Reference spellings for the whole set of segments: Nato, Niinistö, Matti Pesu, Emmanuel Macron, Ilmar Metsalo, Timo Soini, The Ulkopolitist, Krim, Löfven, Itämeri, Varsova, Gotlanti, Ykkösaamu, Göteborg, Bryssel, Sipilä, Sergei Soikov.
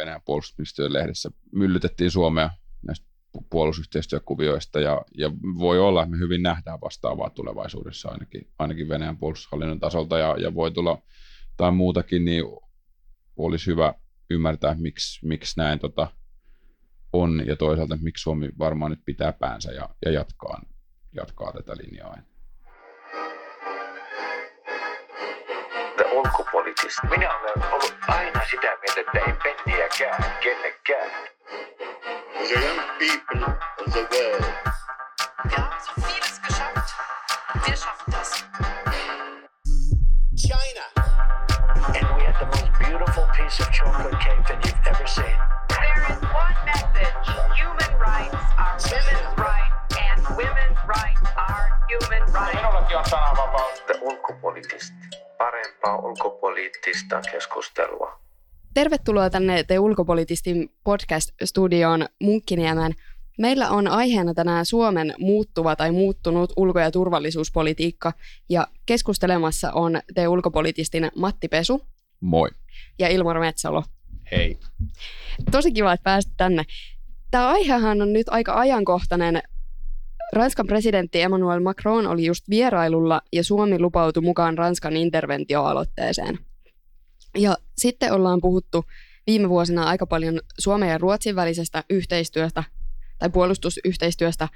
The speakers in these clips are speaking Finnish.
Venäjän puolustusministeriön lehdessä myllytettiin Suomea näistä puolustusyhteistyökuvioista, ja voi olla, että me hyvin nähdään vastaavaa tulevaisuudessa ainakin Venäjän puolustushallinnon tasolta, ja voi tulla tai muutakin, niin olisi hyvä ymmärtää, miksi näin on, ja toisaalta miksi Suomi varmaan nyt pitää päänsä ja jatkaa tätä linjaa. Minä olen ollut aina sitä mieltä, että ei penniäkään kenellekään. The young people of the world. Wir haben so vieles geschafft. Wir schaffen das. China. And we had the most beautiful piece of chocolate cake that you've ever seen. There is one message. Human rights are women's rights, and women's rights are human rights. Minullakin on sananvapaus. The Ulkopolitist. Parempaa ulkopoliittista keskustelua. Tervetuloa tänne The Ulkopolitistin podcast-studioon Munkkiniemeen. Meillä on aiheena tänään Suomen muuttuva tai muuttunut ulko- ja turvallisuuspolitiikka. Ja keskustelemassa on The Ulkopolitistin Matti Pesu. Moi. Ja Ilmar Metsalo. Hei. Tosi kiva, että pääsit tänne. Tämä aihehan on nyt aika ajankohtainen. Ranskan presidentti Emmanuel Macron oli just vierailulla ja Suomi lupautui mukaan Ranskan interventioaloitteeseen. Ja sitten ollaan puhuttu viime vuosina aika paljon Suomen ja Ruotsin välisestä yhteistyöstä tai puolustusyhteistyöstä.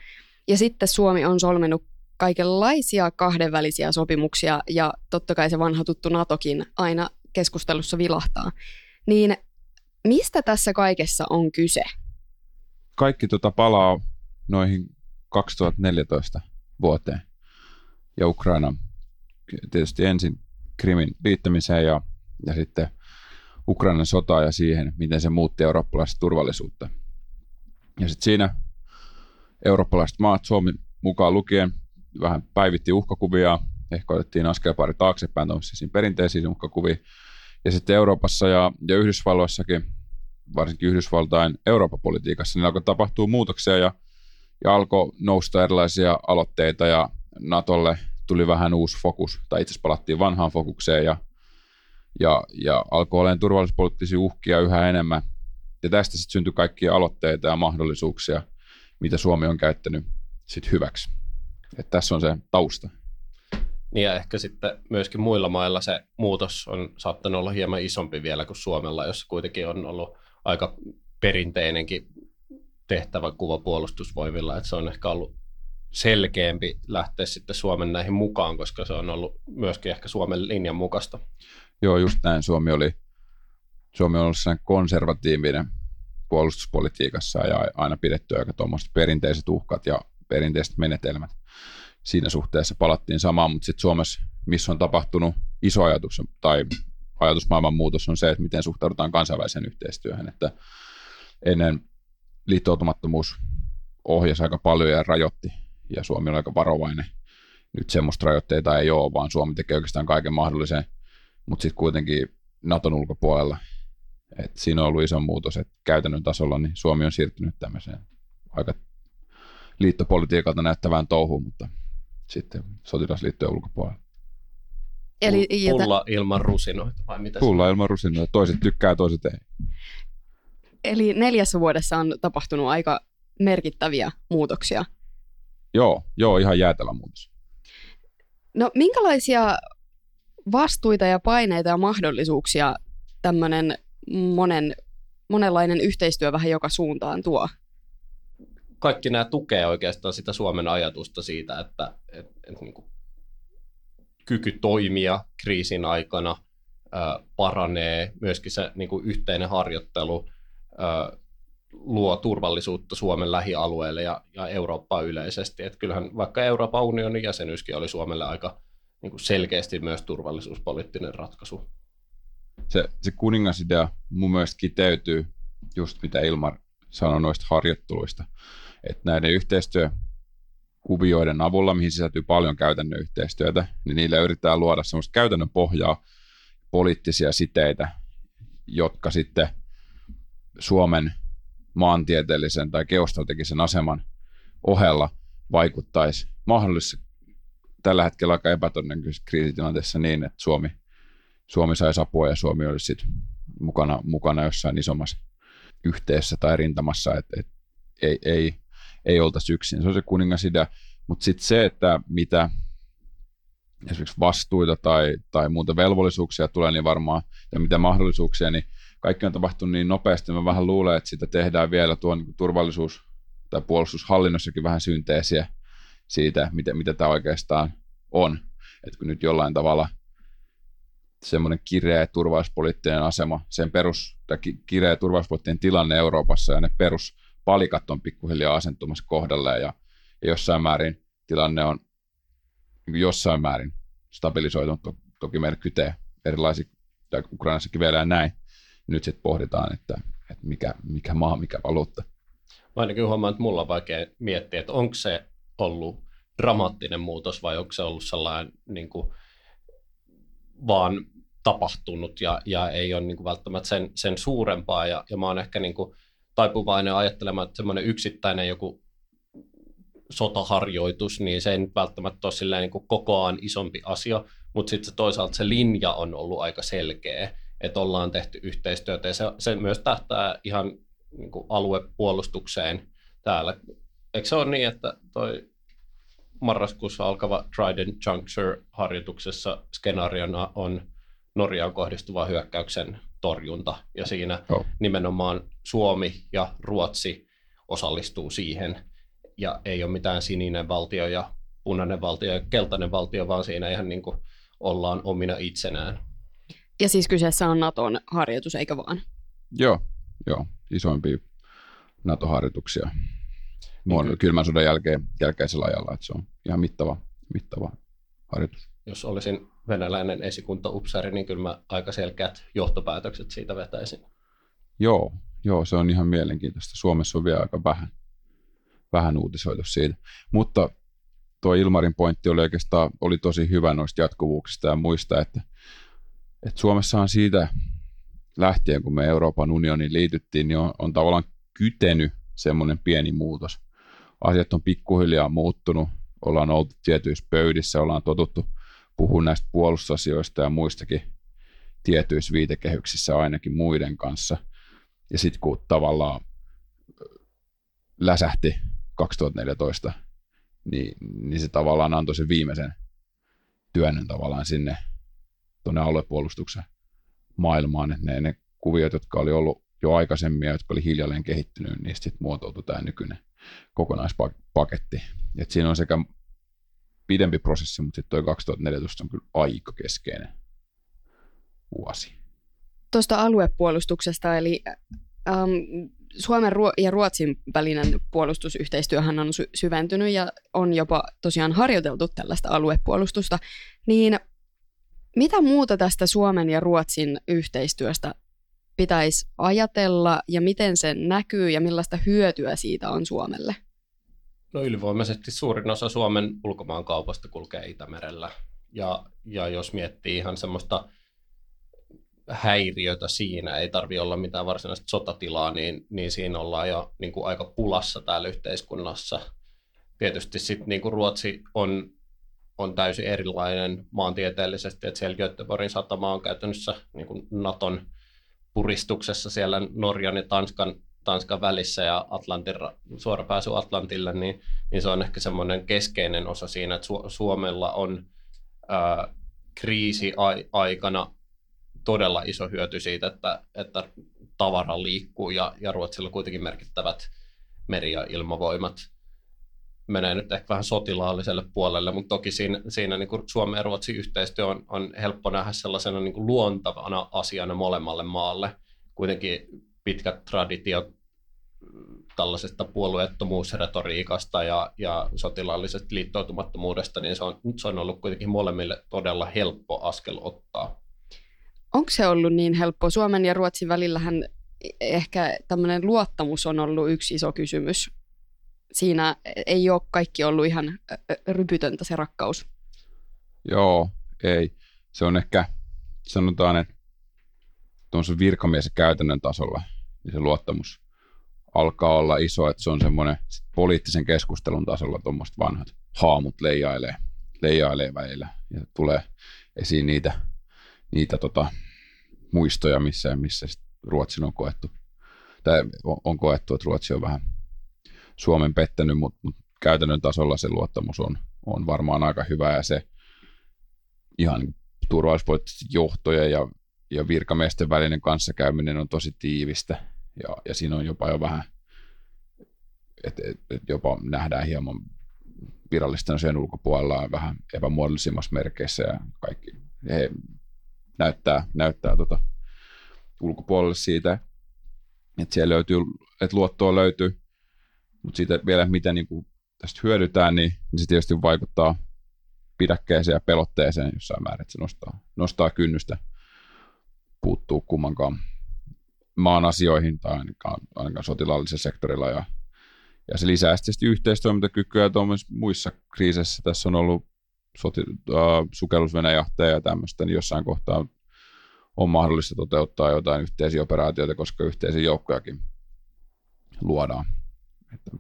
Ja sitten Suomi on solminut kaikenlaisia kahdenvälisiä sopimuksia ja totta kai se vanha tuttu Natokin aina keskustelussa vilahtaa. Niin mistä tässä kaikessa on kyse? Kaikki palaa noihin 2014 vuoteen ja Ukraina tietysti ensin Krimin liittämiseen ja sitten Ukrainan sotaa ja siihen, miten se muutti eurooppalaista turvallisuutta. Ja sitten siinä eurooppalaiset maat, Suomi mukaan lukien, vähän päivitti uhkakuvia, ehkä otettiin askel pari taaksepäin tuollaisiin perinteisiin uhkakuviin. Ja sitten Euroopassa ja Yhdysvalloissakin, varsinkin Yhdysvaltain Eurooppa-politiikassa, niin alkoi tapahtua muutoksia ja alkoi nousta erilaisia aloitteita ja Natolle tuli vähän uusi fokus, tai itse asiassa palattiin vanhaan fokukseen ja alkoi olemaan turvallisuuspoliittisia uhkia yhä enemmän. Ja tästä sitten syntyi kaikkia aloitteita ja mahdollisuuksia, mitä Suomi on käyttänyt sit hyväksi. Et tässä on se tausta. Niin ja ehkä sitten myöskin muilla mailla se muutos on saattanut olla hieman isompi vielä kuin Suomella, jossa kuitenkin on ollut aika perinteinenkin tehtäväkuva puolustusvoimilla, että se on ehkä ollut selkeämpi lähteä sitten Suomen näihin mukaan, koska se on ollut myöskin ehkä Suomen linjan mukaista. Joo, just näin. Suomi on ollut sellainen konservatiivinen puolustuspolitiikassa ja aina pidetty aika tuommoiset perinteiset uhkat ja perinteiset menetelmät. Siinä suhteessa palattiin samaan, mutta sitten Suomessa, missä on tapahtunut iso ajatus tai ajatusmaailman muutos on se, että miten suhtaudutaan kansainväliseen yhteistyöhön, että ennen liittoutumattomuus ohjasi aika paljon ja rajoitti, ja Suomi on aika varovainen. Nyt semmoista rajoitteita ei ole, vaan Suomi tekee oikeastaan kaiken mahdollisen, mutta sitten kuitenkin Naton ulkopuolella. Et siinä on ollut iso muutos, että käytännön tasolla niin Suomi on siirtynyt tämmöiseen aika liittopolitiikalta näyttävään touhuun, mutta sitten sotilasliittojen ulkopuolella. Eli pulla ilman rusinoita vai mitä? Pulla ilman rusinoita. Toiset tykkää, toiset ei. Eli 4 vuodessa on tapahtunut aika merkittäviä muutoksia. Joo, ihan jäätävä muutos. No, minkälaisia vastuita ja paineita ja mahdollisuuksia tämmöinen monenlainen yhteistyö vähän joka suuntaan tuo? Kaikki nämä tukee oikeastaan sitä Suomen ajatusta siitä, että niin kuin kyky toimia kriisin aikana paranee, myöskin se niin kuin yhteinen harjoittelu luo turvallisuutta Suomen lähialueelle ja Eurooppaa yleisesti. Et kyllähän vaikka Euroopan unionin jäsenyyskin oli Suomelle aika niin kuin selkeästi myös turvallisuuspoliittinen ratkaisu. Se kuningasidea mun mielestä kiteytyy just mitä Ilmar sanoi noista harjoitteluista. Et näiden yhteistyökuvioiden avulla, mihin sisältyy paljon käytännön yhteistyötä, niin niillä yritetään luoda semmoista käytännön pohjaa, poliittisia siteitä, jotka sitten Suomen maantieteellisen tai geostrategisen aseman ohella vaikuttaisi mahdollisessa tällä hetkellä aika epätodennäköisessä kriisitilanteessa niin, että Suomi saisi apua ja Suomi olisi sit mukana jossain isommassa yhteessä tai rintamassa, että ei oltaisi yksin. Se on se kuningasidea, mutta sitten se, että mitä esimerkiksi vastuita tai muuta velvollisuuksia tulee, niin varmaan, ja mitä mahdollisuuksia, niin kaikki on tapahtunut niin nopeasti, mä vähän luulen, että sitä tehdään vielä tuon turvallisuus- tai puolustushallinnossakin vähän synteesiä siitä, mitä tämä oikeastaan on. Että kun nyt jollain tavalla semmoinen kireä turvallisuuspoliittinen asema, sen kireä turvallisuuspoliittinen tilanne Euroopassa ja ne peruspalikat on pikkuhiljaa asentumassa kohdalleen ja jossain määrin tilanne on jossain määrin stabilisoitunut, toki meillä kytee erilaisia, tai Ukrainassakin vielä näin. Nyt sitten pohditaan, että mikä maa, mikä valuutta. Mä ainakin huomaan, että mulla on vaikea miettiä, että onko se ollut dramaattinen muutos vai onko se ollut sellainen niin kuin, vaan tapahtunut ja ei ole niin kuin, välttämättä sen suurempaa. Ja mä oon ehkä niin kuin, taipuvainen ajattelemaan, että semmoinen yksittäinen joku sotaharjoitus, niin se ei nyt välttämättä ole silleen, niin kuin, koko ajan isompi asia, mutta sitten toisaalta se linja on ollut aika selkeä, että ollaan tehty yhteistyötä ja se myös tähtää ihan niin kuin aluepuolustukseen täällä. Eikö se ole niin, että toi marraskuussa alkava Trident Juncture-harjoituksessa skenaariona on Norjaan kohdistuva hyökkäyksen torjunta ja siinä nimenomaan Suomi ja Ruotsi osallistuu siihen ja ei ole mitään sininen valtio ja punainen valtio ja keltainen valtio, vaan siinä ihan niin kuin ollaan omina itsenään. Ja siis kyseessä on Naton harjoitus, eikö vaan? Joo. Isoimpia Nato-harjoituksia kylmän sodan jälkeisellä ajalla. Että se on ihan mittava harjoitus. Jos olisin venäläinen esikuntaupseeri, niin kyllä mä aika selkeät johtopäätökset siitä vetäisin. Joo, se on ihan mielenkiintoista. Suomessa on vielä aika vähän uutisoitu siitä. Mutta tuo Ilmarin pointti oli oikeastaan tosi hyvä noista jatkuvuuksista ja muista, että Suomessahan siitä lähtien, kun me Euroopan unioniin liityttiin, niin on tavallaan kytenyt semmoinen pieni muutos. Asiat on pikkuhiljaa muuttunut, ollaan oltu tietyissä pöydissä, ollaan totuttu puhumaan näistä puolustusasioista ja muistakin tietyissä viitekehyksissä ainakin muiden kanssa. Ja sitten kun tavallaan läsähti 2014, niin se tavallaan antoi sen viimeisen työnnön tavallaan sinne tuonne aluepuolustuksen maailmaan, että ne kuviot, jotka oli ollut jo aikaisemmin ja jotka oli hiljalleen kehittynyt, niistä sitten muotoutui tämä nykyinen kokonaispaketti. Et siinä on sekä pidempi prosessi, mutta sitten tuo 2014 on kyllä aika keskeinen vuosi. Tuosta aluepuolustuksesta, eli Suomen ja Ruotsin välinen puolustusyhteistyöhän on syventynyt ja on jopa tosiaan harjoiteltu tällaista aluepuolustusta, niin mitä muuta tästä Suomen ja Ruotsin yhteistyöstä pitäisi ajatella ja miten se näkyy ja millaista hyötyä siitä on Suomelle? No ylivoimaisesti suurin osa Suomen ulkomaankaupasta kulkee Itämerellä. Ja jos miettii ihan semmoista häiriötä siinä, ei tarvitse olla mitään varsinaista sotatilaa, niin siinä ollaan jo niin kuin aika pulassa täällä yhteiskunnassa. Tietysti sitten niin kuin Ruotsi on täysin erilainen maantieteellisesti, että siellä Göteborgin satama on käytännössä niin kuin Naton puristuksessa siellä Norjan ja Tanskan välissä ja Atlantin, suora pääsy Atlantille, niin se on ehkä semmoinen keskeinen osa siinä, että Suomella on kriisiaikana todella iso hyöty siitä, että tavara liikkuu ja Ruotsilla kuitenkin merkittävät meri- ja ilmavoimat. Menee nyt ehkä vähän sotilaalliselle puolelle, mutta toki siinä niin kuin Suomen ja Ruotsin yhteistyö on helppo nähdä sellaisena niin kuin luontavana asiana molemmalle maalle. Kuitenkin pitkät traditiot tällaisesta puolueettomuusretoriikasta ja sotilaallisesta liittoutumattomuudesta, niin se on ollut kuitenkin molemmille todella helppo askel ottaa. Onko se ollut niin helppo? Suomen ja Ruotsin välillähän ehkä tämmöinen luottamus on ollut yksi iso kysymys. Siinä ei ole kaikki ollut ihan rypytöntä se rakkaus. Joo, ei. Se on ehkä, sanotaan, että tuollaisen virkamies- ja käytännön tasolla niin se luottamus alkaa olla iso, että se on semmoinen poliittisen keskustelun tasolla tuommoiset vanhat haamut leijailee välillä ja tulee esiin niitä muistoja, missä Ruotsin on koettu tai on koettu, että Ruotsi on vähän Suomen pettänyt, mutta käytännön tasolla se luottamus on varmaan aika hyvä, ja se ihan turvallisuuspoliittisten johtojen ja virkamiesten välinen kanssakäyminen on tosi tiivistä, ja siinä on jopa jo vähän, että jopa nähdään hieman virallisten asioiden ulkopuolella vähän epämuodollisimmassa merkeissä, ja kaikki he näyttää ulkopuolelle siitä, että siellä löytyy, että luottoa löytyy, mutta siitä vielä mitä niin kuin tästä hyödytään, niin se tietysti vaikuttaa pidäkkeeseen ja pelotteeseen jossain määrin, että se nostaa kynnystä puuttuu kummankaan maan asioihin tai ainakaan sotilaallisella sektorilla, ja se lisää sitten yhteistoimintakykyä muissa kriiseissä. Tässä on ollut sukellusvenejähteä ja tämmöistä, niin jossain kohtaa on mahdollista toteuttaa jotain yhteisiä operaatioita, koska yhteisiä joukkojakin luodaan. Että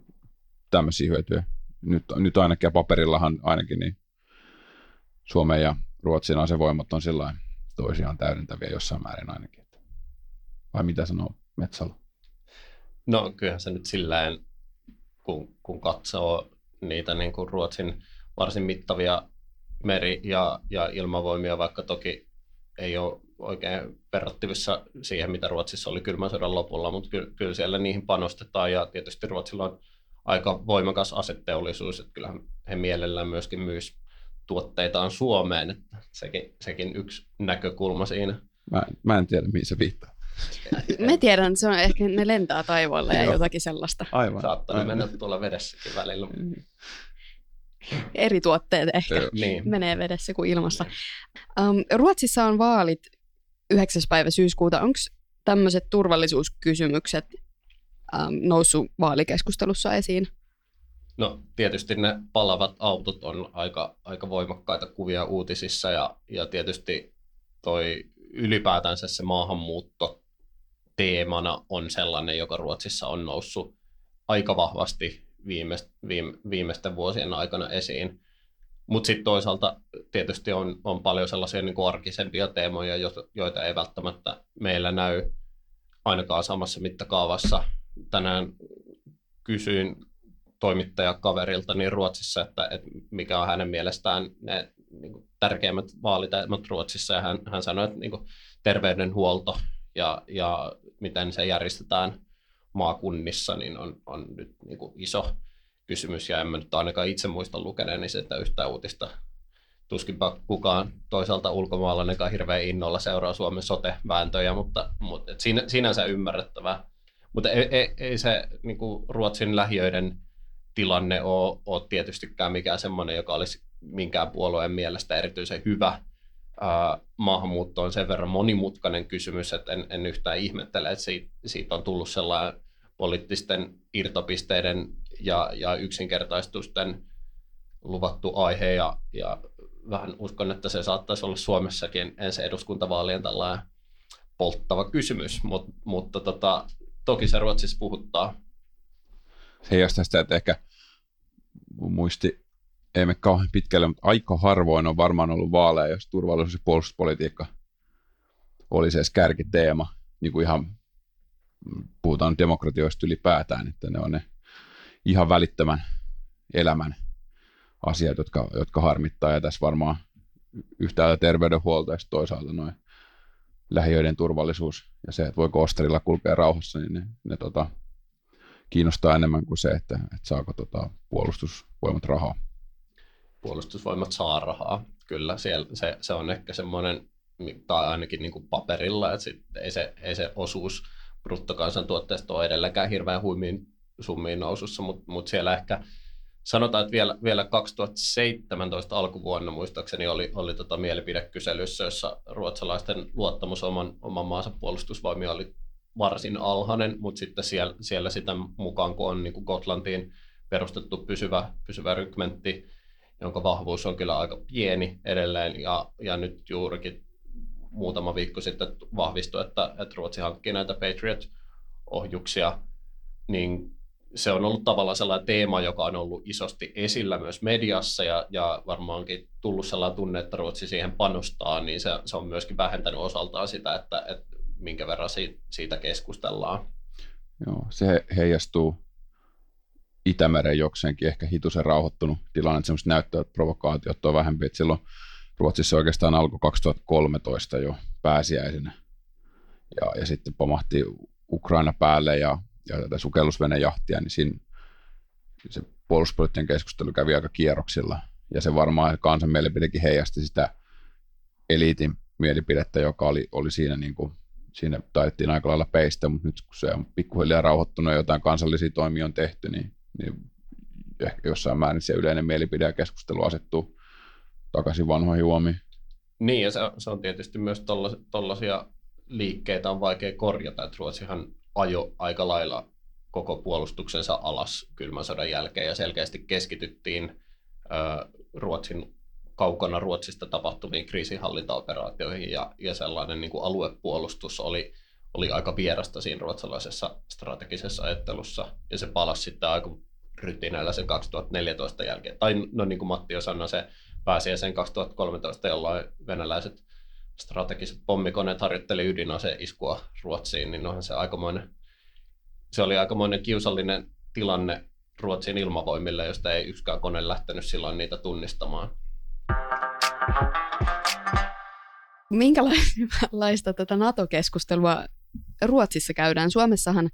tämmöisiä hyötyjä. Nyt ainakin, ja paperillahan ainakin, niin Suomen ja Ruotsin asevoimat on sillain toisiaan täydentäviä jossain määrin ainakin. Vai mitä sanoo Metsalo? No kyllähän se nyt sillain, kun katsoo niitä niin kuin Ruotsin varsin mittavia meri- ja ilmavoimia, vaikka toki ei ole oikein verrattavissa siihen, mitä Ruotsissa oli kylmän sodan lopulla, mutta kyllä siellä niihin panostetaan, ja tietysti Ruotsilla on aika voimakas aseteollisuus, että kyllähän he mielellään myöskin myys tuotteitaan Suomeen, että sekin yksi näkökulma siinä. Mä en tiedä, mihin se viittaa. Me tiedän, se on ehkä, ne lentää taivaalla ja jotakin sellaista. Aivan. Saattaa mennä tuolla vedessäkin välillä. Eri tuotteet ehkä menee vedessä kuin ilmassa. Ruotsissa on vaalit 9. päivä syyskuuta. Onko tämmöiset turvallisuuskysymykset noussut vaalikeskustelussa esiin? No tietysti ne palavat autot on aika voimakkaita kuvia uutisissa, ja tietysti toi ylipäätänsä se maahanmuutto teemana on sellainen, joka Ruotsissa on noussut aika vahvasti viimeisten vuosien aikana esiin. Mutta sitten toisaalta tietysti on paljon sellaisia niin kuin arkisempia teemoja, joita ei välttämättä meillä näy ainakaan samassa mittakaavassa. Tänään kysyin toimittajakaverilta niin Ruotsissa, että mikä on hänen mielestään ne niin kuin tärkeimmät vaaliteemat Ruotsissa, ja hän sanoi, että niin kuin terveydenhuolto ja miten se järjestetään maakunnissa, niin on nyt niin kuin iso kysymys, ja en mä nyt ainakaan itse muista lukeneeni sitä yhtään uutista. Tuskinpa kukaan toisaalta ulkomaalainenkaan hirveän innolla seuraa Suomen sote-vääntöjä, mutta sinänsä ymmärrettävää. Mutta ei se niin kuin Ruotsin lähiöiden tilanne ole tietystikään mikään semmoinen, joka olisi minkään puolueen mielestä erityisen hyvä. Maahanmuutto on sen verran monimutkainen kysymys, että en yhtään ihmettele, että siitä on tullut sellainen poliittisten irtopisteiden ja yksinkertaistusten luvattu aihe, ja vähän uskon, että se saattaisi olla Suomessakin ensi eduskuntavaalien tällainen polttava kysymys, mutta toki se Ruotsissa puhuttaa. Se heijastaa sitä, että ehkä muisti ei mene kauhean pitkälle, mutta aika harvoin on varmaan ollut vaaleja, jos turvallisuus- ja puolustuspolitiikka olisi edes kärkiteema. Niin kuin ihan puhutaan demokratioista ylipäätään, että ne on ne ihan välittömän elämän asiat, jotka harmittaa. Ja tässä varmaan yhtäältä terveydenhuolto ja toisaalta noin lähiöiden turvallisuus ja se, että voiko ostarilla kulkea rauhassa, niin ne kiinnostaa enemmän kuin se, että saako puolustusvoimat rahaa. Puolustusvoimat saa rahaa. Kyllä, siellä se on ehkä semmoinen, tai ainakin niin kuin paperilla, että ei se osuus bruttokansantuotteesta ole edelläkään hirveän huimiin summiin nousussa, mutta siellä ehkä sanotaan, että vielä 2017 alkuvuonna muistaakseni oli mielipidekyselyssä, jossa ruotsalaisten luottamus oman maansa puolustusvoimia oli varsin alhainen, mutta sitten siellä sitä mukaan, kun on niin kuin Gotlantiin perustettu pysyvä rykmentti, jonka vahvuus on kyllä aika pieni edelleen, ja nyt juurikin muutama viikko sitten vahvistui, että Ruotsi hankkii näitä Patriot-ohjuksia, niin se on ollut tavallaan sellainen teema, joka on ollut isosti esillä myös mediassa, ja varmaankin tullut sellainen tunne, että Ruotsi siihen panostaa, niin se on myöskin vähentänyt osaltaan sitä, että minkä verran siitä keskustellaan. Joo, se heijastuu Itämeren jokseenkin ehkä hitusen rauhoittunut tilanne, että semmoiset näyttävät provokaatiot on vähempi, että silloin Ruotsissa oikeastaan alkoi 2013 jo pääsiäisenä ja sitten pamahti Ukraina päälle ja tätä sukellusvenejahtia, niin siinä se puolustuspoliittinen keskustelu kävi aika kierroksilla ja se varmaan kansan mielipidekin heijasti sitä eliitin mielipidettä, joka oli siinä niin kuin siinä taidettiin aika lailla peistä, mutta nyt kun se on pikkuhiljaa rauhoittunut ja jotain kansallisia toimia on tehty, niin ehkä jossain määrin se yleinen mielipide ja keskustelu asettuu takaisin vanhoihin huomiin. Niin, ja se on tietysti myös tollaisia liikkeitä on vaikea korjata, että Ruotsihan ajoi aika lailla koko puolustuksensa alas kylmän sodan jälkeen ja selkeästi keskityttiin Ruotsin kaukana Ruotsista tapahtuviin kriisinhallintaoperaatioihin ja sellainen niin kuin aluepuolustus oli aika vierasta siinä ruotsalaisessa strategisessa ajattelussa ja se palasi sitten aika rytinällä sen 2014 jälkeen. Tai no niin kuin Matti jo sanoi, se pääsiäisen 2013, jolloin venäläiset strategiset pommikoneet harjoitteli ydinaseen iskua Ruotsiin, niin onhan se oli aikamoinen kiusallinen tilanne Ruotsin ilmavoimille, josta ei yksikään kone lähtenyt silloin niitä tunnistamaan. Minkälaista tätä NATO-keskustelua Ruotsissa käydään? Suomessahan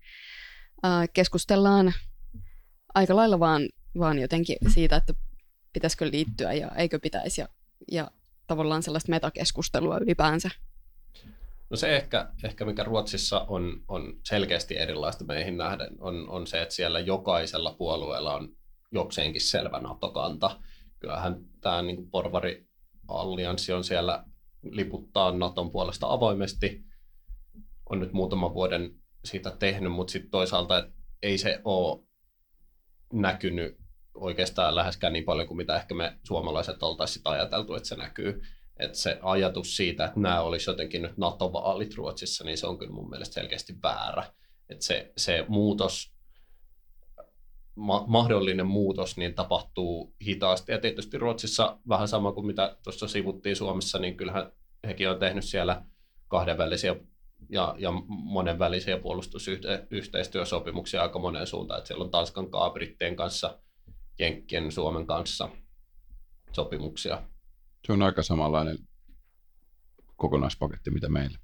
keskustellaan aika lailla vaan jotenkin siitä, että pitäisikö liittyä ja eikö pitäisi ja tavallaan sellaista metakeskustelua ylipäänsä. No se ehkä mikä Ruotsissa on selkeästi erilaista meihin nähden on se, että siellä jokaisella puolueella on jokseenkin selvä NATO-kanta. Kyllähän tämä niin kuin porvari-allianssi on siellä liputtaa Naton puolesta avoimesti. On nyt muutaman vuoden siitä tehnyt, mutta sitten toisaalta ei se ole näkynyt oikeastaan läheskään niin paljon kuin mitä ehkä me suomalaiset oltaisiin sitä ajateltu, että se näkyy. Että se ajatus siitä, että nämä olisi jotenkin nyt NATO-vaalit Ruotsissa, niin se on kyllä mun mielestä selkeästi väärä. Että se muutos, mahdollinen muutos niin tapahtuu hitaasti. Ja tietysti Ruotsissa vähän sama kuin mitä tuossa sivuttiin Suomessa, niin kyllähän hekin on tehnyt siellä kahdenvälisiä ja monenvälisiä puolustusyhteistyösopimuksia aika moneen suuntaan. Että siellä on Tanskan kanssa, Brittien kanssa, Jenkkien, Suomen kanssa sopimuksia. Se on aika samanlainen kokonaispaketti, mitä meillä.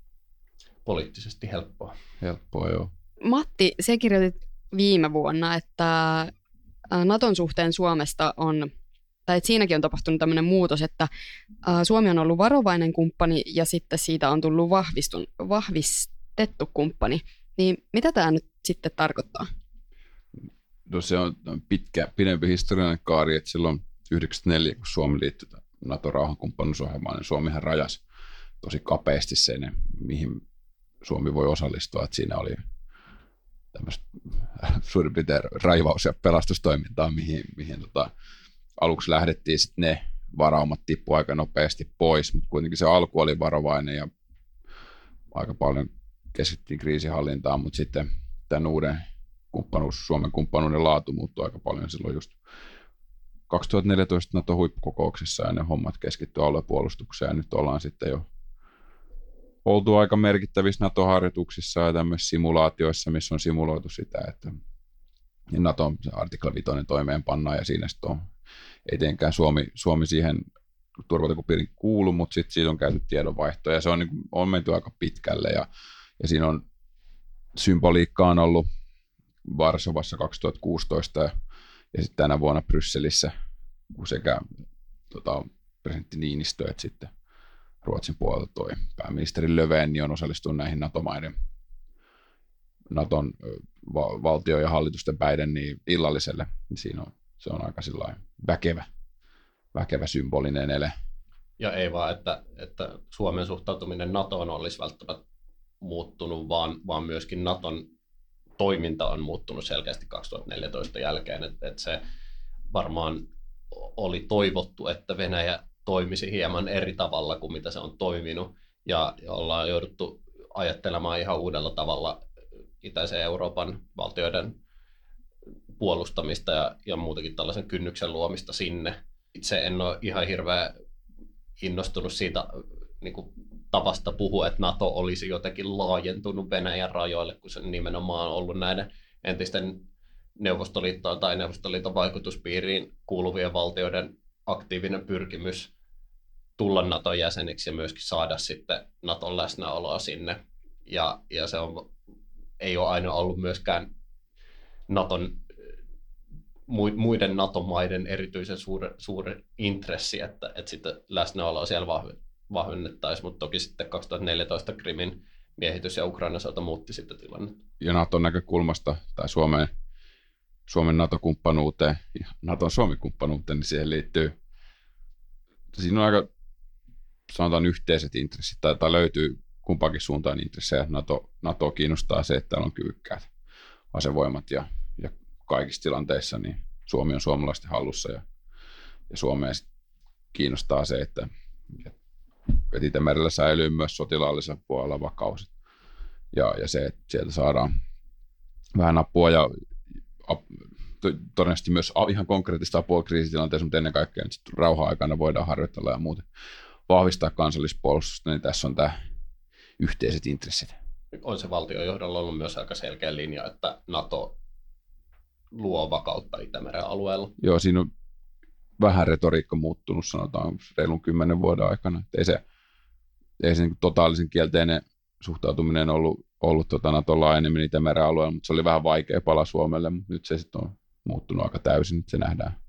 Poliittisesti helppoa. Helppoa, joo. Matti, sä kirjoitit viime vuonna, että Naton suhteen Suomesta on, tai että siinäkin on tapahtunut tämmöinen muutos, että Suomi on ollut varovainen kumppani ja sitten siitä on tullut vahvistettu kumppani. Niin mitä tämä nyt sitten tarkoittaa? No se on pidempi historiallinen kaari, että silloin 1994, kun Suomi liittyi NATO-rauhankumppanuusohjelmaan, niin Suomihan rajasi tosi kapeasti sen, mihin Suomi voi osallistua, että siinä oli tämmöistä suurin piirtein raivaus- ja pelastustoimintaa, mihin aluksi lähdettiin, sitten ne varaumat tippuivat aika nopeasti pois, mutta kuitenkin se alku oli varovainen ja aika paljon keskittyin kriisinhallintaan, mutta sitten tämän uuden Suomen kumppanuuden laatu muuttui aika paljon silloin just 2014 NATO-huippukokouksessa ja ne hommat keskittyi aluepuolustukseen ja nyt ollaan sitten jo oltu aika merkittävissä NATO-harjoituksissa ja tämmöisissä simulaatioissa, missä on simuloitu sitä, että NATO artikla 5 toimeenpannaan ja siinä sitten on, ei tietenkään Suomi siihen turvallisuuspiiriin kuulu, mutta sitten siitä on käyty tiedonvaihtoa ja se on, niin kuin, on menty aika pitkälle ja siinä on symboliikka on ollut Varsovassa 2016 ja sitten tänä vuonna Brysselissä, kun sekä presidentti Niinistö että sitten Ruotsin puolelta toi pääministeri Löfven niin on osallistunut näihin NATO-maiden, Naton valtio- ja hallitusten päiden niin illalliselle. Siinä se on aika väkevä symbolinen ele. Ja ei vaan, että Suomen suhtautuminen NATOon olisi välttämättä muuttunut, vaan myöskin Naton toiminta on muuttunut selkeästi 2014 jälkeen. Että se varmaan oli toivottu, että Venäjä toimisi hieman eri tavalla kuin mitä se on toiminut ja ollaan jouduttu ajattelemaan ihan uudella tavalla itäisen Euroopan valtioiden puolustamista ja muutakin tällaisen kynnyksen luomista sinne. Itse en ole ihan hirveän innostunut siitä niin kuin tavasta puhua, että NATO olisi jotenkin laajentunut Venäjän rajoille, kun se nimenomaan on ollut näiden entisten Neuvostoliittoon tai Neuvostoliiton vaikutuspiiriin kuuluvien valtioiden aktiivinen pyrkimys tulla Naton jäseniksi ja myöskin saada sitten Naton läsnäoloa sinne. Ja se on, ei ole aina ollut myöskään Naton, muiden NATO-maiden erityisen suuri intressi, että sitten läsnäoloa siellä vahvennettaisiin, mutta toki sitten 2014 Krimin miehitys ja Ukrainan sota muutti sitten tilannetta. Ja Naton näkökulmasta tai Suomen NATO-kumppanuuteen ja Naton Suomi-kumppanuuteen, niin siihen liittyy, siinä on aika, sanotaan, yhteiset intressit, tai löytyy kumpaankin suuntaan intressejä. NATO kiinnostaa se, että on kyvykkäät asevoimat ja kaikissa tilanteissa niin Suomi on suomalaisten hallussa ja Suomea kiinnostaa se, että Itämerellä säilyy myös sotilaallisella puolella vakaus ja se, että sieltä saadaan vähän apua ja todennäköisesti myös ihan konkreettista apua kriisitilanteessa, mutta ennen kaikkea rauha-aikana voidaan harjoitella ja muuten vahvistaa kansallispuolustusta, niin tässä on tämä yhteiset intressit. On se valtiojohdolla ollut myös aika selkeä linja, että NATO luo vakautta Itämeren alueella. Joo, siinä on vähän retoriikka muuttunut, sanotaan reilun 10 vuoden aikana. Ei se niin totaalisen kielteinen suhtautuminen ollut NATOlla enemmän Itämeren alueella, mutta se oli vähän vaikea pala Suomelle, mutta nyt se sitten on muuttunut aika täysin, nyt se nähdään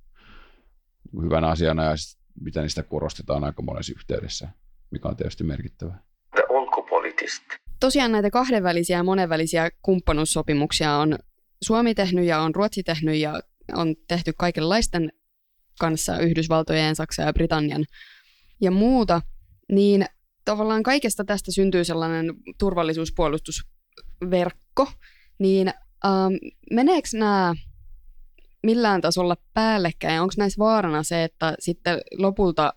hyvänä asiana ja mitä niistä korostetaan aika monessa yhteydessä, mikä on tietysti merkittävää. The Ulkopolitist. Tosiaan näitä kahdenvälisiä ja monenvälisiä kumppanuussopimuksia on Suomi tehnyt ja on Ruotsi tehnyt ja on tehty kaikenlaisten kanssa, Yhdysvaltojen, Saksan ja Britannian ja muuta, niin tavallaan kaikesta tästä syntyy sellainen turvallisuuspuolustusverkko, niin meneekö nämä millään tasolla päällekkäin? Onko näissä vaarana se, että sitten lopulta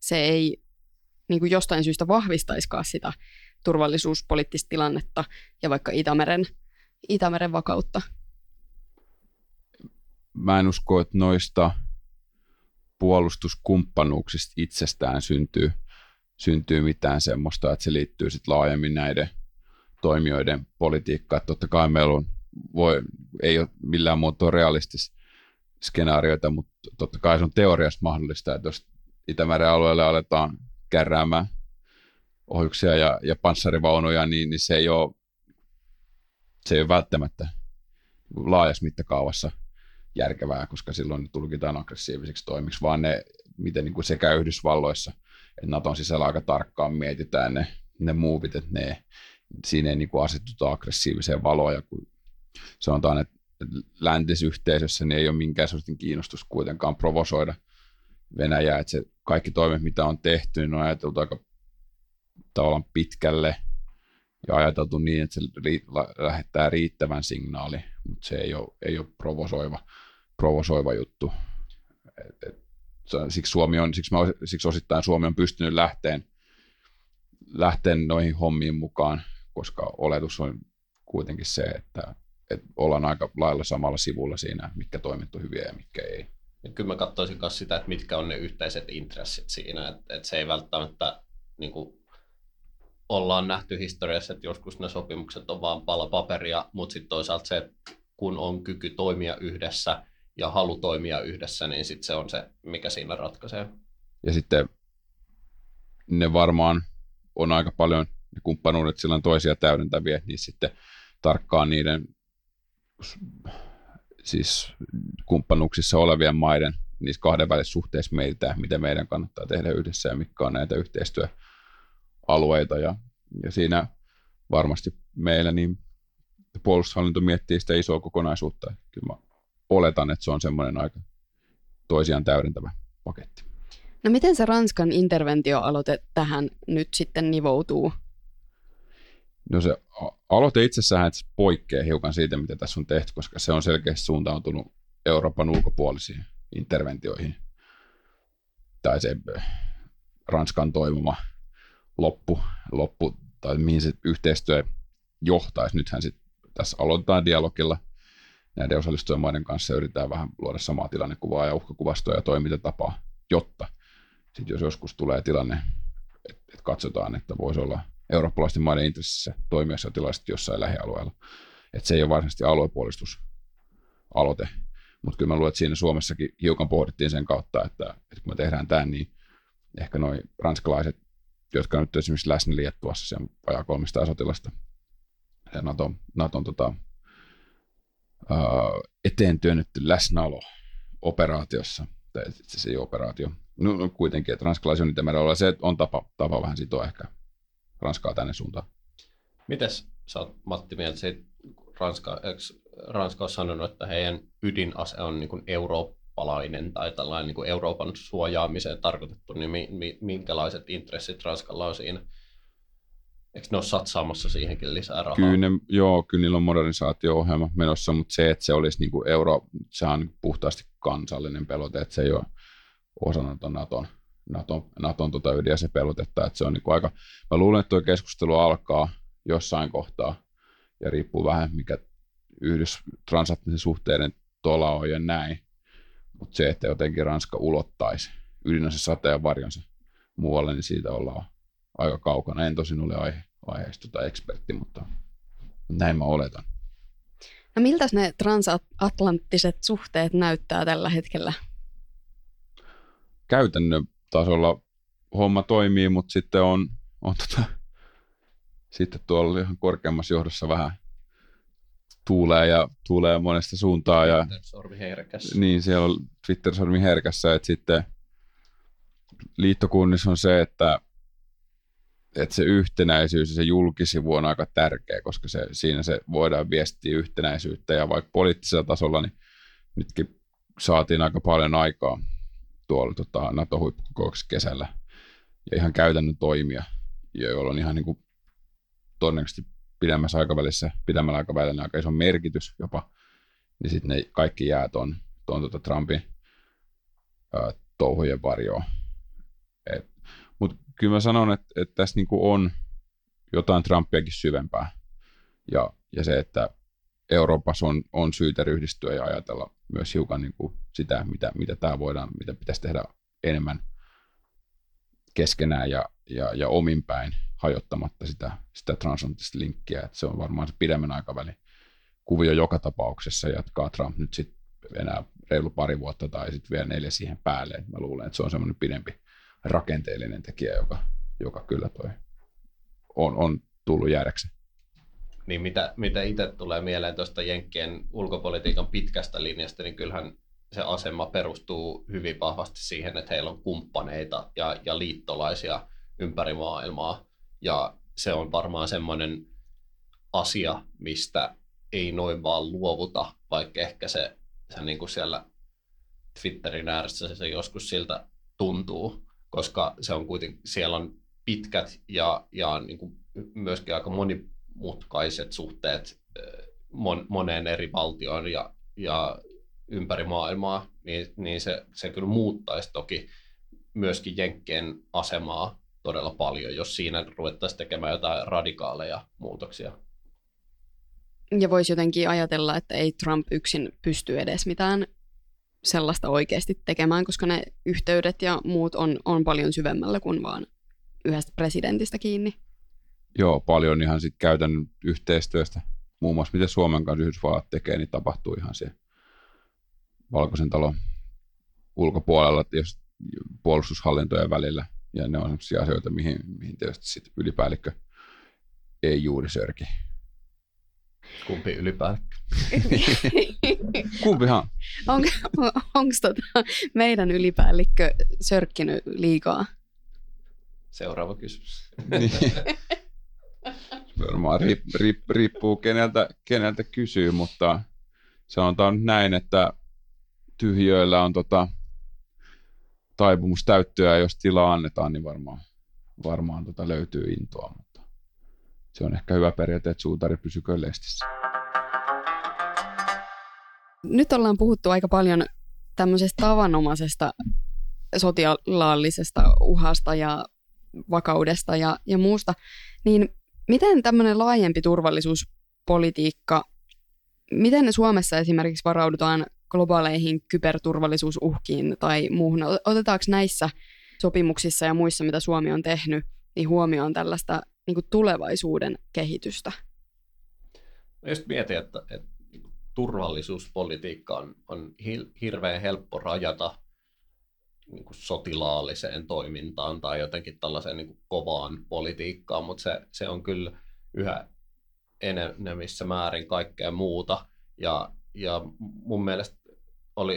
se ei niin kuin jostain syystä vahvistaisikaan sitä turvallisuuspoliittista tilannetta ja vaikka Itämeren vakautta? Mä en usko, että noista puolustuskumppanuuksista itsestään syntyy mitään semmoista, että se liittyy sit laajemmin näiden toimijoiden politiikkaan. Totta kai meillä on, ei ole millään muuta realistisia skenaarioita, mutta totta kai se on teoriassa mahdollista, että jos Itämeren alueelle aletaan kärräämään ohjuksia ja panssarivaunuja, niin se ei ole välttämättä laajassa mittakaavassa järkevää, koska silloin ne tulkitaan aggressiivisiksi toimiksi, vaan ne, miten niin kuin sekä Yhdysvalloissa että Naton sisällä aika tarkkaan mietitään ne muuvit, että siinä ei niin kuin asetuta aggressiiviseen valoon, ja kun sanotaan, että läntisyhteisössä niin ei ole minkään sortin kiinnostus kuitenkaan provosoida Venäjää, että se kaikki toimet, mitä on tehty, niin on ajateltu aika tavallaan pitkälle ja ajateltu niin, että se lähettää riittävän signaali, mutta se ei ole provosoiva juttu. Siksi osittain Suomi on pystynyt lähteen noihin hommiin mukaan, koska oletus on kuitenkin se, että ollaan aika lailla samalla sivulla siinä, mitkä toimet on hyviä ja mitkä ei. Ja kyllä mä katsoisin myös sitä, että mitkä on ne yhteiset intressit siinä, että se ei välttämättä niin kuin ollaan nähty historiassa, että joskus ne sopimukset on vaan pala paperia, mutta sitten toisaalta se, kun on kyky toimia yhdessä ja halu toimia yhdessä, niin sitten se on se, mikä siinä ratkaisee. Ja sitten ne varmaan on aika paljon, ne kumppanuudet sillä on toisia täydentäviä, niin sitten tarkkaan niiden siis kumppanuuksissa olevien maiden, niissä kahdenvälisissä suhteissa meitä, mitä meidän kannattaa tehdä yhdessä ja mitkä on näitä yhteistyöalueita. Ja siinä varmasti meillä niin puolustushallinto miettii sitä isoa kokonaisuutta. Kyllä mä oletan, että se on semmoinen aika toisiaan täydentävä paketti. No miten se Ranskan interventioaloite tähän nyt sitten nivoutuu? No se aloite itsessään poikkeaa hiukan siitä, mitä tässä on tehty, koska se on selkeästi suuntautunut Euroopan ulkopuolisiin interventioihin. Tai se Ranskan toivoma loppu tai mihin se yhteistyö johtaisi. Nythän sit tässä aloitetaan dialogilla näiden osallistujamaiden kanssa ja yritetään vähän luoda samaa tilannekuvaa ja uhkakuvastoa ja toimintatapaa, jotta sitten jos joskus tulee tilanne, että katsotaan, että voisi olla eurooppalaisten maiden intressissä toimia sotilaisesti jossain lähialueella. Että se ei ole varsinaisesti aluepuolustusaloite, mutta kyllä mä luulen, että siinä Suomessakin hiukan pohdittiin sen kautta, että kun me tehdään tämän, niin ehkä noi ranskalaiset, jotka nyt esimerkiksi läsnä Liettuassa sen vajaa 300 sotilasta ja Naton eteen työnnetty läsnäolo operaatiossa, tai itse se ei ole operaatio, no kuitenkin, että ranskalaisen Itämerellä se on tapa vähän sitoa ehkä Ranskaa tänne suuntaan. Mites sä oot, Matti, mieltä siitä, Ranska on sanonut, että heidän ydinase on niin kuin eurooppalainen tai tällainen niin kuin Euroopan suojaamiseen tarkoitettu, niin minkälaiset intressit Ranskalla on siinä? Eikö ne ole satsaamassa siihenkin lisää rahaa? Kyllä niillä on modernisaatio-ohjelma menossa, mutta se, että se olisi niin kuin se on niin puhtaasti kansallinen pelote, että se ei ole osana Naton ydinasepelotetta. Että se on niin kuin aika, mä luulen, että tuo keskustelu alkaa jossain kohtaa ja riippuu vähän, mikä transatlanttisen suhteiden tola on ja näin, mutta se, että jotenkin Ranska ulottaisi ydinasesateen varjonsa muualle, niin siitä ollaan aika kaukana. En tosin ole aiheesta tai ekspertti, mutta näin mä oletan. No miltäs ne transatlanttiset suhteet näyttää tällä hetkellä? Käytännön tasolla homma toimii, mutta sitten sitten tuolla ihan korkeammassa johdossa vähän tuulee monesta suuntaa. Twitter-sormi herkässä. Niin, siellä on Twitter-sormi herkässä, että sitten liittokunnissa on se, että se yhtenäisyys ja se julkisivu on aika tärkeä, koska siinä voidaan viestiä yhtenäisyyttä, ja vaikka poliittisella tasolla, niin nytkin saatiin aika paljon aikaa tuolla Nato-huippukokouksessa kesällä, ja ihan käytännön toimia, jolloin ihan niin kuin todennäköisesti pidemmällä aikavälillä aika iso merkitys jopa, niin sitten ne kaikki jää tuon Trumpin touhujen varjoon. Mutta kyllä mä sanon, että tässä niinku on jotain Trumpiakin syvempää. Ja se, että Euroopassa on syytä ryhdistyä ja ajatella myös hiukan niinku sitä, mitä pitäisi tehdä enemmän keskenään ja ominpäin, hajottamatta sitä transatlanttista linkkiä, että se on varmaan se pidemmän aikavälin kuvio joka tapauksessa, jatkaa Trump nyt sitten enää reilu pari vuotta tai sitten vielä 4 siihen päälle. Mä luulen, että se on semmoinen pidempi rakenteellinen tekijä, joka kyllä toi on tullut jäädäksi. Niin mitä itse tulee mieleen tuosta Jenkkien ulkopolitiikan pitkästä linjasta, niin kyllähän se asema perustuu hyvin vahvasti siihen, että heillä on kumppaneita ja liittolaisia ympäri maailmaa. Ja se on varmaan semmoinen asia, mistä ei noin vaan luovuta, vaikka ehkä se niin kuin siellä Twitterin ääressä se joskus siltä tuntuu, koska se on kuitenkin, siellä on pitkät ja niin kuin myöskin aika monimutkaiset suhteet moneen eri valtioon ja ympäri maailmaa, niin se kyllä muuttaisi toki myöskin Jenkkien asemaa todella paljon, jos siinä ruvettaisiin tekemään jotain radikaaleja muutoksia. Ja voisi jotenkin ajatella, että ei Trump yksin pysty edes mitään sellaista oikeasti tekemään, koska ne yhteydet ja muut on paljon syvemmällä kuin vaan yhdestä presidentistä kiinni. Joo, paljon ihan sitten käytännön yhteistyöstä. Muun muassa mitä Suomen kanssa Yhdysvallat tekee, niin tapahtuu ihan siellä Valkoisen talon ulkopuolella, jos puolustushallintojen välillä. Ja ne on sellaisia asioita, mihin tietysti sit ylipäällikkö ei juuri sörki. Kumpi ylipäällikkö? Kumpihan. Onko meidän ylipäällikkö sörkkinyt liikaa? Seuraava kysymys. Varmaan riippuu keneltä kysyy, mutta sanotaan näin, että tyhjöillä on taipumus täyttyä, ja jos tilaa annetaan, niin varmaan löytyy intoa, mutta se on ehkä hyvä periaate, että suutari pysykö lestissä. Nyt ollaan puhuttu aika paljon tämmöisestä tavanomaisesta sotilaallisesta uhasta ja vakaudesta ja muusta, niin miten tämmöinen laajempi turvallisuuspolitiikka, miten Suomessa esimerkiksi varaudutaan globaaleihin kyberturvallisuusuhkiin tai muuhun? Otetaanko näissä sopimuksissa ja muissa, mitä Suomi on tehnyt, niin huomioon tällaista niin kuin tulevaisuuden kehitystä? Just mietin, että turvallisuuspolitiikka on hirveän helppo rajata niin kuin sotilaalliseen toimintaan tai jotenkin tällaiseen niin kuin kovaan politiikkaan, mutta se on kyllä yhä enenevissä määrin kaikkea muuta. Ja mun mielestä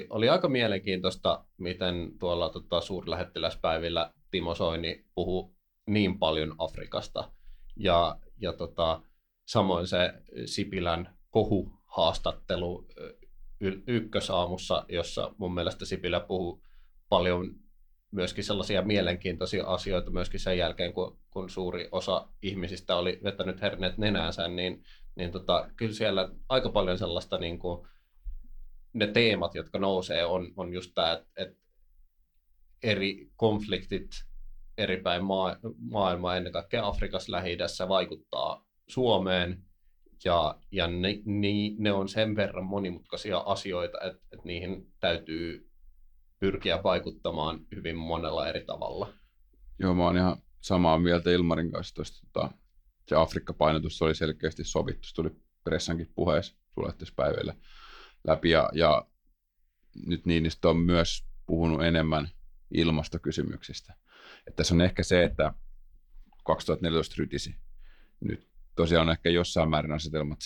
oli aika mielenkiintoista, miten tuolla suurlähettiläspäivillä Timo Soini puhui niin paljon Afrikasta. Ja samoin se Sipilän kohuhaastattelu Ykkösaamussa, jossa mun mielestä Sipilä puhui paljon myöskin sellaisia mielenkiintoisia asioita myöskin sen jälkeen, kun suuri osa ihmisistä oli vetänyt herneet nenäänsä, niin kyllä siellä aika paljon sellaista, niin kuin, ne teemat, jotka nousee, on just tämä, että eri konfliktit eri päin maailmaa, ennen kaikkea Afrikassa, Lähi-idässä, vaikuttaa Suomeen, ja ne on sen verran monimutkaisia asioita, että niihin täytyy pyrkiä vaikuttamaan hyvin monella eri tavalla. Joo, mä oon ihan samaa mieltä Ilmarin kanssa tuosta. Se Afrikka-painotus oli selkeästi sovittu. Se tuli pressankin puheessa suurlähettiläspäivällä läpi. Ja nyt Niinistö on myös puhunut enemmän ilmastokysymyksistä. Että tässä on ehkä se, että 2014 rytisi. Nyt tosiaan on ehkä jossain määrin asetelmat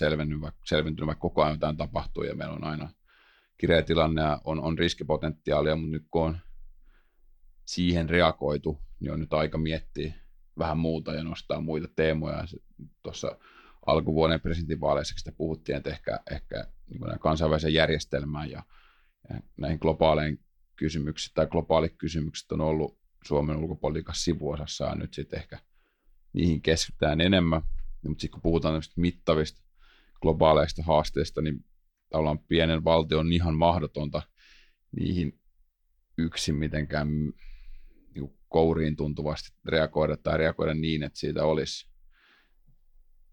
selventynyt, vaikka koko ajan jotain tapahtuu ja meillä on aina kireä tilanne ja on riskipotentiaalia, mutta nyt kun on siihen reagoitu, niin on nyt aika miettiä vähän muuta ja nostaa muita teemoja. Tuossa alkuvuoden presidentinvaaleissa sitä puhuttiin, että ehkä niin kansainväliseen järjestelmään ja näihin globaalit kysymykset on ollut Suomen ulkopolitiikan sivuosassa ja nyt sitten ehkä niihin keskitytään enemmän. Mutta sitten kun puhutaan mittavista globaaleista haasteista, niin tavallaan pienen valtion ihan mahdotonta niihin yksin mitenkään niin kouriin tuntuvasti reagoida niin, että siitä olisi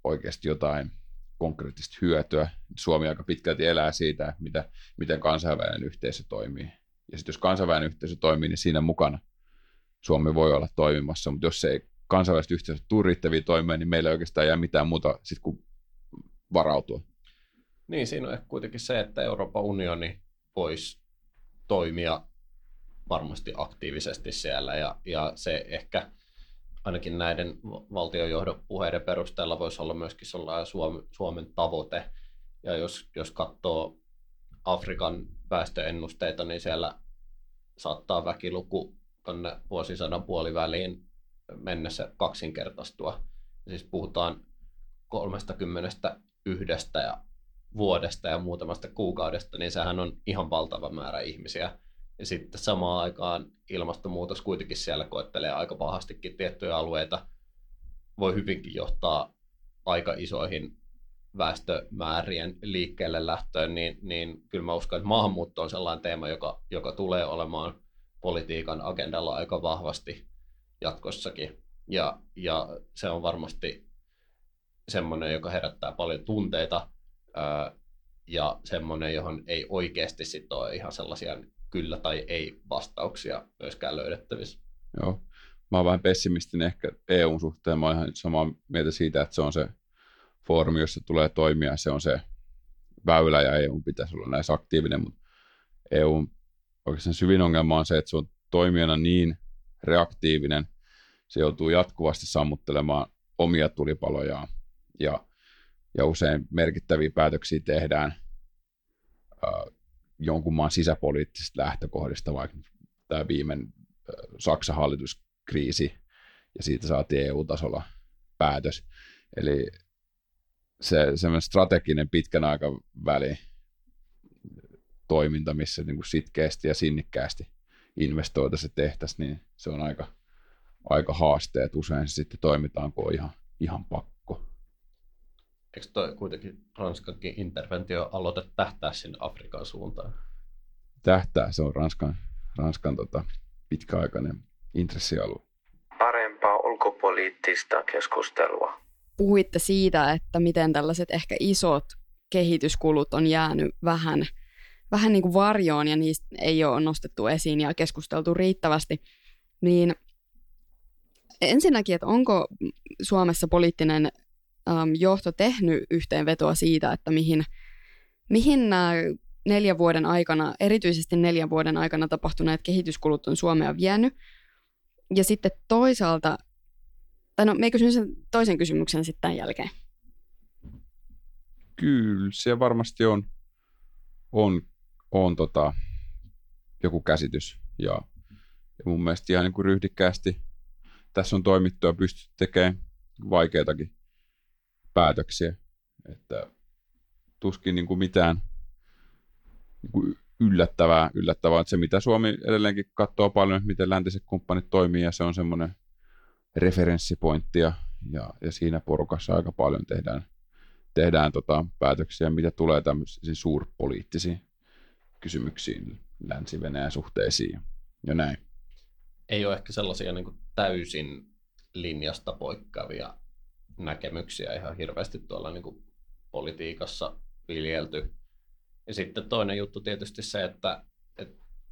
oikeasti jotain konkreettista hyötyä. Suomi aika pitkälti elää siitä, miten kansainvälinen yhteisö toimii. Ja sitten jos kansainvälinen yhteisö toimii, niin siinä mukana Suomi voi olla toimimassa, mutta jos ei kansainväliset yhteisöt tule riittäviä toimia, niin meillä ei oikeastaan jää mitään muuta sit kuin varautua. Niin, siinä on ehkä kuitenkin se, että Euroopan unioni voisi toimia varmasti aktiivisesti siellä ja se ehkä ainakin näiden valtionjohdon puheiden perusteella voisi olla myöskin sellainen Suomen tavoite. Ja jos katsoo Afrikan väestöennusteita, niin siellä saattaa väkiluku tuonne vuosisadan puoliväliin mennessä kaksinkertaistua. Siis puhutaan 31 vuodesta ja muutamasta kuukaudesta, niin sehän on ihan valtava määrä ihmisiä. Ja sitten samaan aikaan ilmastonmuutos kuitenkin siellä koettelee aika pahastikin tiettyjä alueita. Voi hyvinkin johtaa aika isoihin väestömäärien liikkeelle lähtöön, niin kyllä mä uskon, että maahanmuutto on sellainen teema, joka tulee olemaan politiikan agendalla aika vahvasti jatkossakin. Ja se on varmasti semmoinen, joka herättää paljon tunteita ja semmoinen, johon ei oikeasti sit ole ihan sellaisia kyllä tai ei vastauksia myöskään löydettävissä. Joo. Mä oon vähän pessimistinen ehkä EUn suhteen. Mä oon ihan samaa mieltä siitä, että se on se foorumi, jossa tulee toimia. Se on se väylä ja EUn pitäisi olla näissä aktiivinen, mutta EUn oikeastaan syvin ongelma on se, että se on toimijana niin reaktiivinen. Se joutuu jatkuvasti sammuttelemaan omia tulipalojaan ja usein merkittäviä päätöksiä tehdään jonkun maan sisäpoliittisista lähtökohdista, vaikka tämä viimeinen Saksan hallituskriisi, ja siitä saatiin EU-tasolla päätös. Eli semmoinen strateginen pitkän aikavälin toiminta, missä niin kuin sitkeästi ja sinnikkäästi investoitaisiin ja tehtäisiin, niin se on aika haasteet. Usein se sitten toimitaan, kun on ihan pakko. Eikö toi kuitenkin Ranskankin interventioaloite tähtää sinne Afrikan suuntaan? Tähtää, se on Ranskan pitkäaikainen intressialue. Parempaa ulkopoliittista keskustelua. Puhuitte siitä, että miten tällaiset ehkä isot kehityskulut on jäänyt vähän niin kuin varjoon ja niistä ei ole nostettu esiin ja keskusteltu riittävästi. Niin Ensinnäkin, että onko Suomessa poliittinen johto tehnyt yhteenvetoa siitä, että mihin nämä 4 vuoden aikana, erityisesti 4 vuoden aikana tapahtuneet kehityskulut on Suomea vienyt. Ja sitten toisaalta, tai no, me kysyn sen toisen kysymyksen sitten tämän jälkeen. Kyllä, siellä varmasti on joku käsitys. Ja mun mielestä ihan niin kuin ryhdikkäästi tässä on toimittu ja pystytty tekemään vaikeitakin päätöksiä. Että tuskin niin kuin mitään niin kuin yllättävää. Että se, mitä Suomi edelleenkin katsoo paljon, miten läntiset kumppanit toimii, ja se on semmoinen referenssipointti, ja siinä porukassa aika paljon tehdään päätöksiä, mitä tulee tämmöisiin suurpoliittisiin kysymyksiin, Länsi-Venäjän suhteisiin ja näin. Ei ole ehkä sellaisia niin kuin täysin linjasta poikkaavia näkemyksiä ihan hirveästi tuolla niin kuin politiikassa viljelty. Ja sitten toinen juttu tietysti se, että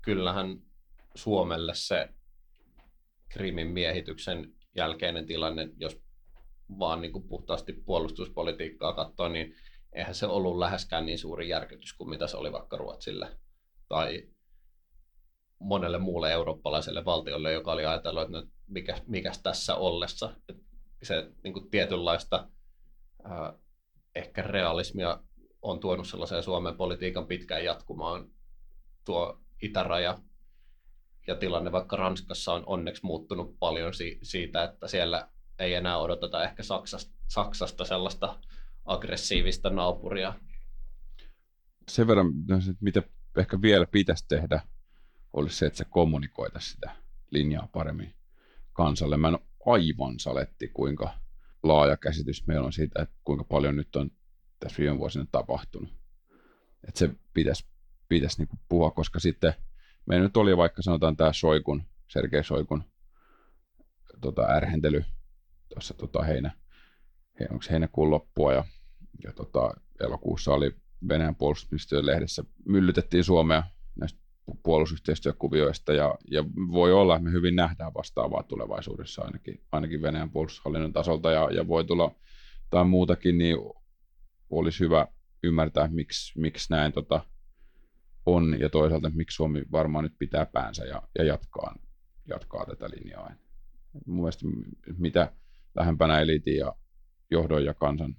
kyllähän Suomelle se Krimin miehityksen jälkeinen tilanne, jos vaan niin kuin puhtaasti puolustuspolitiikkaa katsoo, niin eihän se ollut läheskään niin suuri järkytys kuin mitä se oli vaikka Ruotsille tai monelle muulle eurooppalaiselle valtiolle, joka oli ajatellut, että no, mikäs tässä ollessa. Että se niin kuin tietynlaista ehkä realismia on tuonut sellaiseen Suomen politiikan pitkään jatkumaan tuo itäraja. Ja tilanne vaikka Ranskassa on onneksi muuttunut paljon siitä, että siellä ei enää odoteta ehkä Saksasta sellaista aggressiivista naapuria. Sen verran, mitä ehkä vielä pitäisi tehdä, olisi se, että se kommunikoitaisiin sitä linjaa paremmin kansalle. Mä en ole aivan saletti, kuinka laaja käsitys meillä on siitä, että kuinka paljon nyt on tässä viime vuosina tapahtunut. Että se pitäisi niin kuin puhua, koska sitten meillä nyt oli vaikka sanotaan tämä Sergei Soikun ärhentely tuossa heinäkuun loppua ja elokuussa oli Venäjän puolustusministeriön lehdessä myllytettiin Suomea näistä puolustusyhteistyökuvioista ja voi olla, että me hyvin nähdään vastaavaa tulevaisuudessa ainakin Venäjän puolustushallinnon tasolta ja voi tulla tai muutakin, niin olisi hyvä ymmärtää, miksi näin on ja toisaalta, miksi Suomi varmaan nyt pitää päänsä ja jatkaa tätä linjaa. Mun mielestä mitä lähempänä eliitin ja johdon ja kansan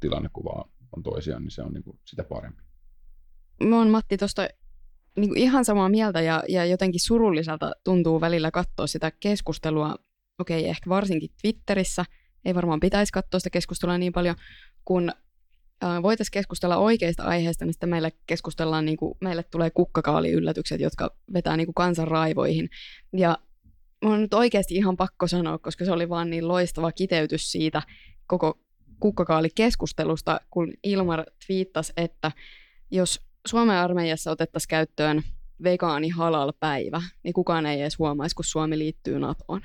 tilannekuva on toisiaan, niin se on niin kuin sitä parempi. Mä oon Matti tuosta niin kuin ihan samaa mieltä ja jotenkin surulliselta tuntuu välillä katsoa sitä keskustelua. Okei, ehkä varsinkin Twitterissä. Ei varmaan pitäisi katsoa sitä keskustelua niin paljon, kun voitaisiin keskustella oikeista aiheista, niin sitten meille keskustellaan, niin kuin, meille tulee kukkakaali-yllätykset, jotka vetää niin kuin kansan raivoihin. Ja on nyt oikeasti ihan pakko sanoa, koska se oli vaan niin loistava kiteytys siitä koko kukkakaalikeskustelusta, kun Ilmar twiittasi, että jos Suomen armeijassa otettaisiin käyttöön vegaani halal-päivä, niin kukaan ei edes huomaisi, kun Suomi liittyy NATOon.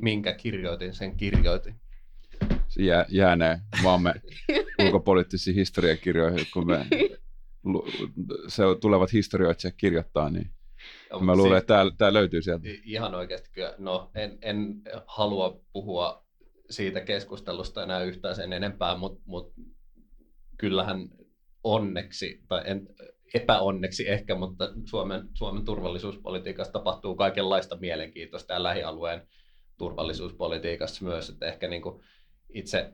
Minkä kirjoitin, sen kirjoitin. Se jäänee maamme ulkopoliittisiin historiakirjoihin, kun me tulevat historioitsijat kirjoittaa, niin mä luulen, että tämä löytyy sieltä. Ihan oikeasti kyllä. No, en halua puhua siitä keskustelusta enää yhtään sen enempää, mutta kyllähän onneksi, tai epäonneksi ehkä, mutta Suomen turvallisuuspolitiikassa tapahtuu kaikenlaista mielenkiintoista ja lähialueen turvallisuuspolitiikassa myös, että ehkä niin kuin itse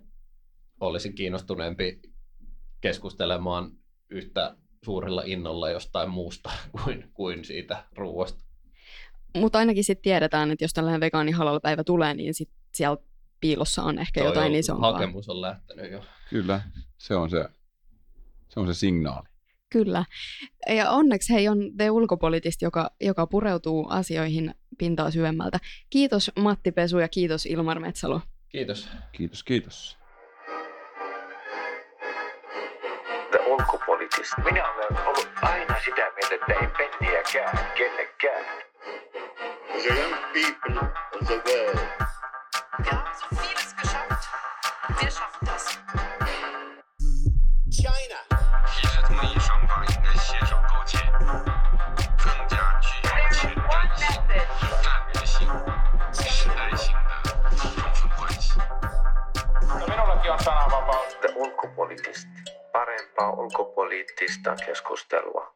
olisin kiinnostuneempi keskustelemaan yhtä suurella innolla jostain muusta kuin siitä ruoasta. Mutta ainakin sitten tiedetään, että jos tällainen vegaanihalal-päivä tulee, niin sit siellä piilossa on ehkä jotain isompaa. Hakemus on lähtenyt jo. Kyllä, se on se signaali. Kyllä. Ja onneksi hei on The Ulkopolitist, joka pureutuu asioihin pintaa syvemmältä. Kiitos Matti Pesu ja kiitos Ilmar Metsalo. Kiitos. Kiitos, kiitos. The Ulkopolitist. Minä olen ollut aina sitä mieltä, että ei penniäkään kenellekään. The young people of the world. Wir haben so vieles geschafft. Wir schaffen das. China. One message. ulkopoliittista keskustelua.